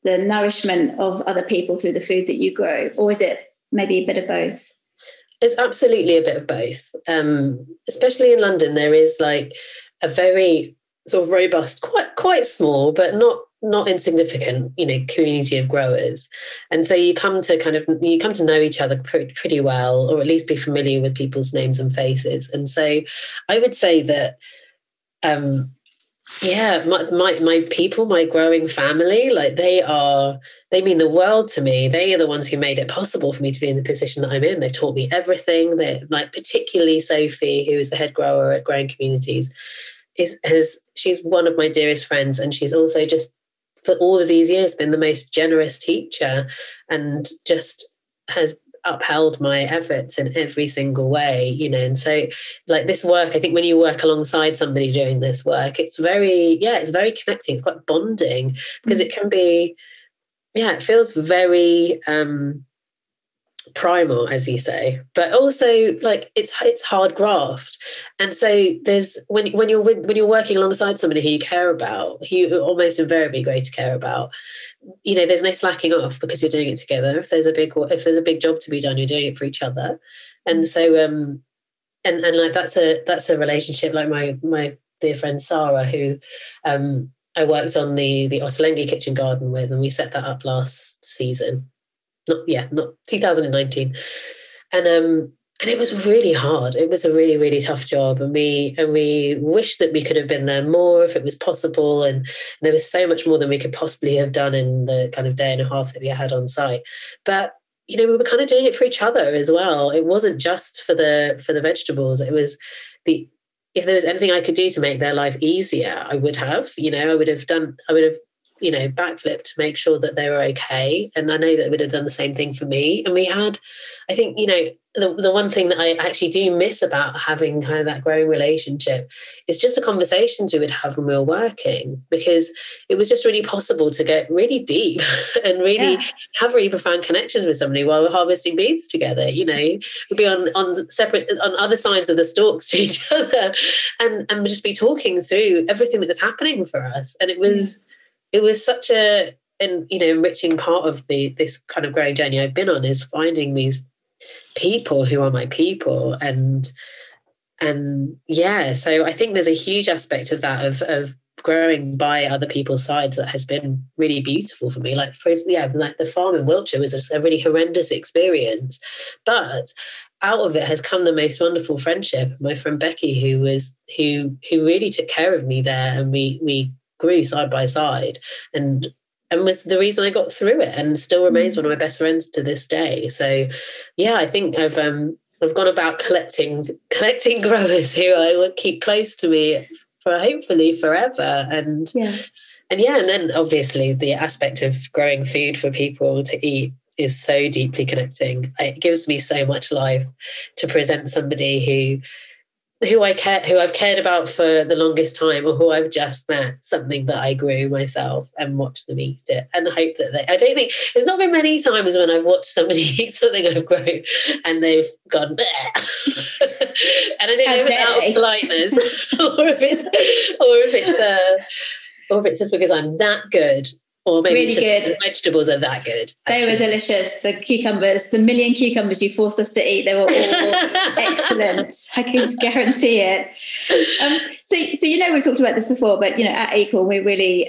nourishment of other people through the food that you grow, or is it maybe a bit of both? It's absolutely a bit of both. Especially in London, there is like a very sort of robust, quite small, but not insignificant, you know, community of growers. And so you come to know each other pretty well, or at least be familiar with people's names and faces. And so I would say that, my people, my growing family, like they mean the world to me. They are the ones who made it possible for me to be in the position that I'm in. They've taught me everything. They, like particularly Sophie, who is the head grower at Growing Communities, she's one of my dearest friends, and she's also just for all of these years been the most generous teacher and just has upheld my efforts in every single way, you know. And so like this work, I think when you work alongside somebody doing this work, it's very connecting. It's quite bonding because it can be, it feels very primal, as you say, but also like it's hard graft. And so there's when you're working alongside somebody who you care about, who you almost invariably grow to care about, you know, there's no slacking off because you're doing it together. If there's a big job to be done, you're doing it for each other. And so and like that's a relationship. Like my dear friend Sarah, who I worked on the Ottolenghi kitchen garden with, and we set that up last season. Not 2019. And it was really hard. It was a really, really tough job. And we wish that we could have been there more if it was possible. And there was so much more than we could possibly have done in the kind of day and a half that we had on site. But, you know, we were kind of doing it for each other as well. It wasn't just for the vegetables. It was if there was anything I could do to make their life easier, I would have, you know, I would have you know, backflip to make sure that they were okay. And I know that would have done the same thing for me. And we had, I think, you know, the one thing that I actually do miss about having kind of that growing relationship is just the conversations we would have when we were working, because it was just really possible to get really deep and really have really profound connections with somebody while we're harvesting beans together. You know, we'd be on other sides of the stalks to each other and just be talking through everything that was happening for us. And it was such an you know, enriching part of this kind of growing journey I've been on, is finding these people who are my people. And yeah, so I think there's a huge aspect of that, of growing by other people's sides, that has been really beautiful for me. Like, like the farm in Wiltshire was just a really horrendous experience, but out of it has come the most wonderful friendship. My friend Becky, who really took care of me there, and we grew side by side and was the reason I got through it, and still remains one of my best friends to this day. So yeah, I think I've I've gone about collecting growers who I will keep close to me for hopefully forever. And then obviously the aspect of growing food for people to eat is so deeply connecting. It gives me so much life to present somebody who I've cared about for the longest time, or who I've just met, something that I grew myself, and watch them eat it and hope that they... I don't think... There's not been many times when I've watched somebody eat something I've grown and they've gone... and I don't know if it's out of politeness or if it's just because I'm that good. Or maybe really it's just vegetables are that good. Actually. They were delicious. The cucumbers, the million cucumbers you forced us to eat, they were all excellent. I can guarantee it. So we've talked about this before, but at Acorn we're really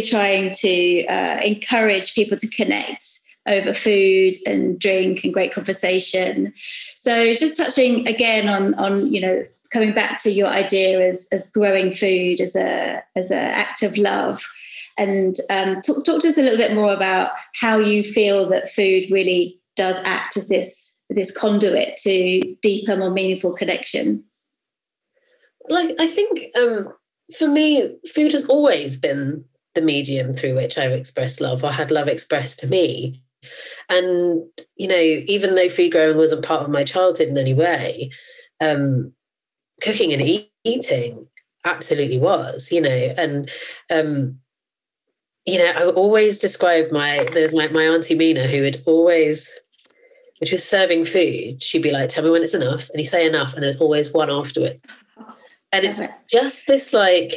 trying to encourage people to connect over food and drink and great conversation. So just touching again on coming back to your idea as growing food as an act of love. And talk to us a little bit more about how you feel that food really does act as this conduit to deeper, more meaningful connection. I think for me, food has always been the medium through which I've expressed love, or had love expressed to me. And, even though food growing wasn't part of my childhood in any way, cooking and eating absolutely was, and... I always described there's my auntie Mina, who would always, when she was serving food, she'd be like, tell me when it's enough. And you say enough, and there's always one afterwards. And it's just this but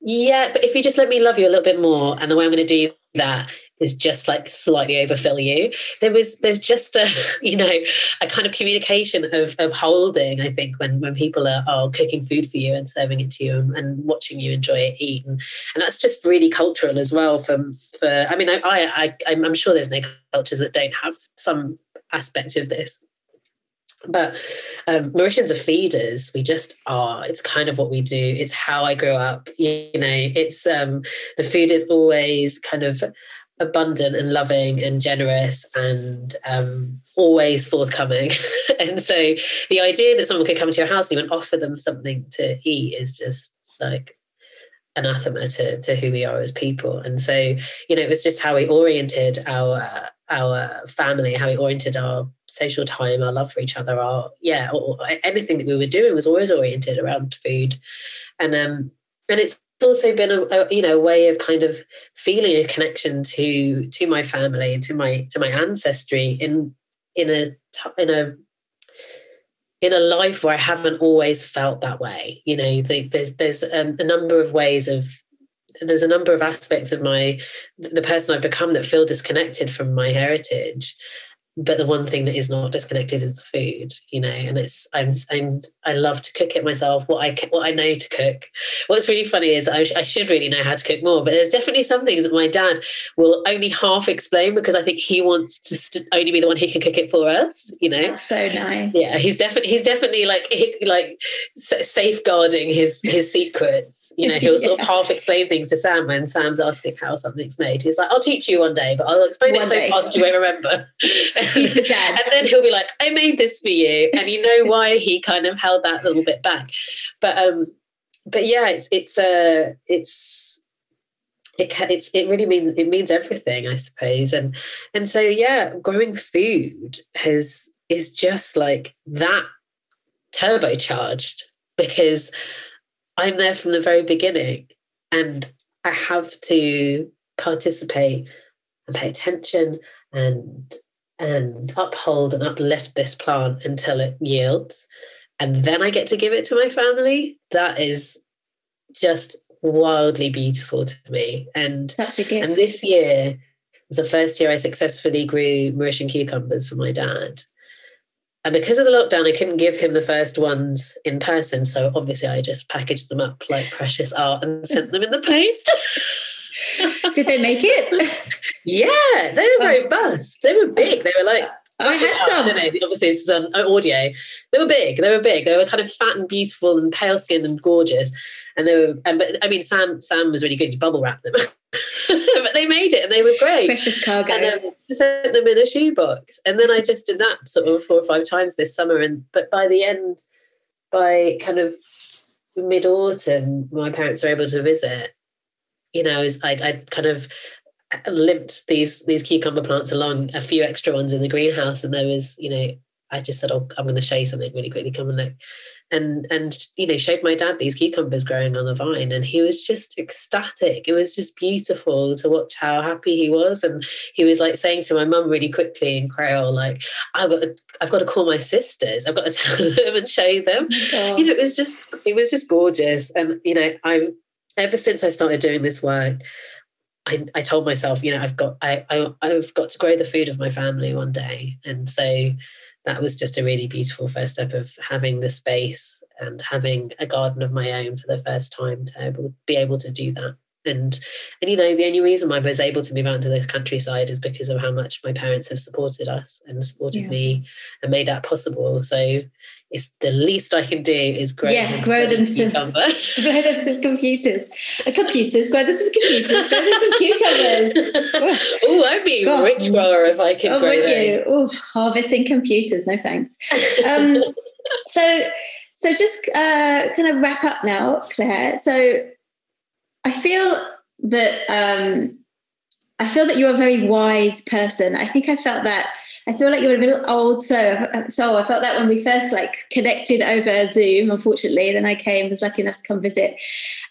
if you just let me love you a little bit more, and the way I'm going to do that is just slightly overfill you. There's just a kind of communication of holding, I think, when people are cooking food for you and serving it to you and watching you enjoy it, eat. And that's just really cultural as well. I'm sure there's no cultures that don't have some aspect of this. But Mauritians are feeders. We just are. It's kind of what we do. It's how I grew up. It's the food is always kind of abundant and loving and generous and always forthcoming. And so the idea that someone could come to your house and you would offer them something to eat is just anathema to who we are as people. And so it was just how we oriented our family, how we oriented our social time, our love for each other, or anything that we were doing was always oriented around food. And and it's also been a way of kind of feeling a connection to my family and to my ancestry in a life where I haven't always felt that way. There's a number of aspects of the person I've become that feel disconnected from my heritage, but the one thing that is not disconnected is the food, and I love to cook it myself, what I know to cook. What's really funny is I should really know how to cook more, but there's definitely some things that my dad will only half explain because I think he wants to only be the one who can cook it for us, That's so nice. Yeah, he's definitely safeguarding his secrets. He'll sort of half explain things to Sam when Sam's asking how something's made. He's like, I'll teach you one day, but I'll explain it so fast you won't remember. He's the dad. And then he'll be like, I made this for you, and why he kind of held that little bit back, but it really means everything, I suppose, and so growing food is just that turbocharged, because I'm there from the very beginning and I have to participate and pay attention and uphold and uplift this plant until it yields. And then I get to give it to my family. That is just wildly beautiful to me. And such a gift. And this year was the first year I successfully grew Mauritian cucumbers for my dad. And because of the lockdown, I couldn't give him the first ones in person. So obviously I just packaged them up like precious art and sent them in the post. Did they make it? Yeah, they were very robust. They were big. They were I had some. I don't know, obviously this is on audio. They were big. They were kind of fat and beautiful and pale skinned and gorgeous. And Sam was really good. You bubble wrap them. but they made it and they were great. Precious cargo. And sent them in a shoebox. And then I just did that sort of 4 or 5 times this summer. But by the end, by kind of mid-autumn, my parents were able to visit. You know, I'd kind of limped these cucumber plants along, a few extra ones in the greenhouse, and there was, you know, I just said, oh, I'm going to show you something really quickly, come and look. And you know, showed my dad these cucumbers growing on the vine, and he was just ecstatic. It was just beautiful to watch how happy he was. And he was like saying to my mum really quickly in Creole, like, I've got to call my sisters. I've got to tell them and show them. Oh. You know, it was just gorgeous. And, you know, I've ever since I started doing this work, I told myself, you know, I've got to grow the food of my family one day. And so that was just a really beautiful first step of having the space and having a garden of my own for the first time to be able to do that. And you know, the only reason I was able to move out to the countryside is because of how much my parents have supported us and supported me and made that possible. So it's the least I can do is grow them some cucumbers. Oh, I'd be a rich grower if I could grow those. Oh, harvesting computers, no thanks. So just kind of wrap up now, Claire. So I feel that you're a very wise person. I think I felt that. I feel like you're a little old soul. I felt that when we first like connected over Zoom, unfortunately. Then I came, was lucky enough to come visit.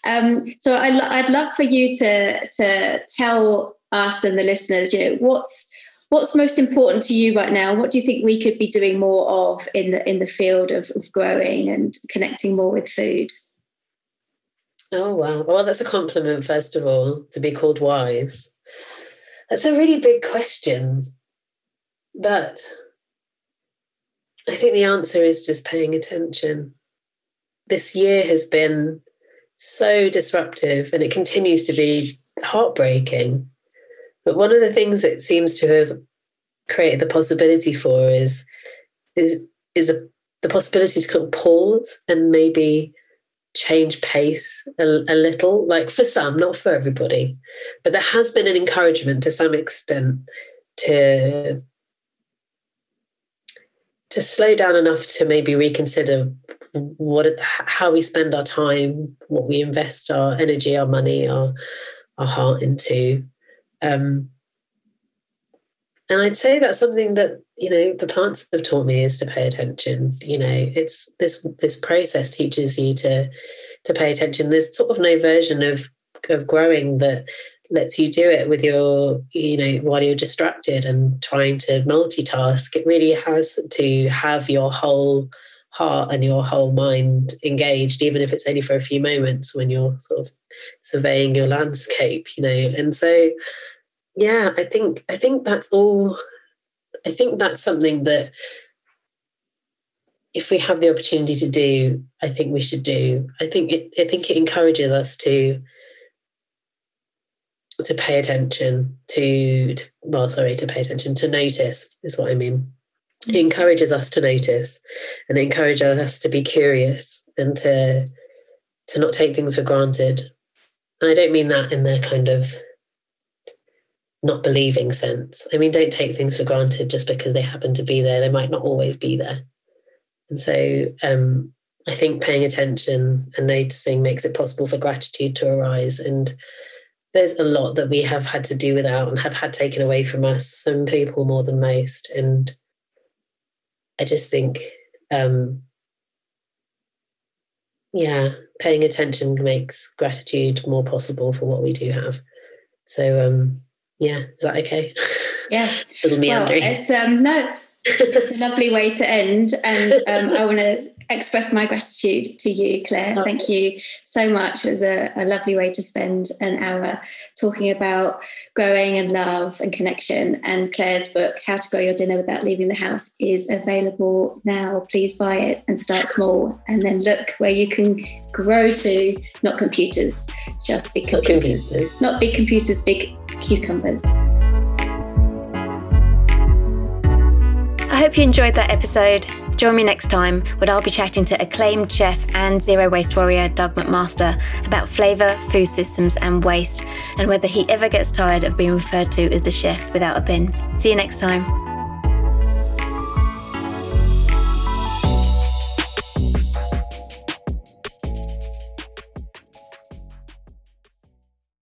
So I'd love for you to tell us and the listeners, you know, what's most important to you right now. What do you think we could be doing more of in the field of growing and connecting more with food? Oh, wow. Well, that's a compliment, first of all, to be called wise. That's a really big question. But I think the answer is just paying attention. This year has been so disruptive and it continues to be heartbreaking. But one of the things it seems to have created the possibility for is the possibility to kind of pause and maybe change pace a little, like for some, not for everybody. But there has been an encouragement to some extent to slow down enough to maybe reconsider how we spend our time, what we invest our energy, our money, our heart into. And I'd say that's something that, you know, the plants have taught me is to pay attention. You know, it's this process teaches you to pay attention. There's sort of no version of growing that lets you do it with your, you know, while you're distracted and trying to multitask. It really has to have your whole heart and your whole mind engaged, even if it's only for a few moments when you're sort of surveying your landscape, you know. And so, yeah, I think that's all. I think that's something that if we have the opportunity to do, I think we should do. I think it encourages us to pay attention, to pay attention, to notice is what I mean. It encourages us to notice and it encourages us to be curious and to not take things for granted. And I don't mean that in the kind of not believing sense. I mean, don't take things for granted just because they happen to be there. They might not always be there. And so I think paying attention and noticing makes it possible for gratitude to arise. And there's a lot that we have had to do without and have had taken away from us, some people more than most. And I just think, paying attention makes gratitude more possible for what we do have. So, is that okay? Yeah. Little meandering. Well, it's, no, it's a lovely way to end. And I want to express my gratitude to you, Claire. Oh. Thank you so much. It was a lovely way to spend an hour talking about growing and love and connection. And Claire's book, How to Grow Your Dinner Without Leaving the House, is available now. Please buy it and start small and then look where you can grow to. Not computers, just big computers. Not big computers, big cucumbers. hope you enjoyed that episode. Join me next time when I'll be chatting to acclaimed chef and zero waste warrior Doug McMaster about flavour, food systems and waste, and whether he ever gets tired of being referred to as the chef without a bin. See you next time.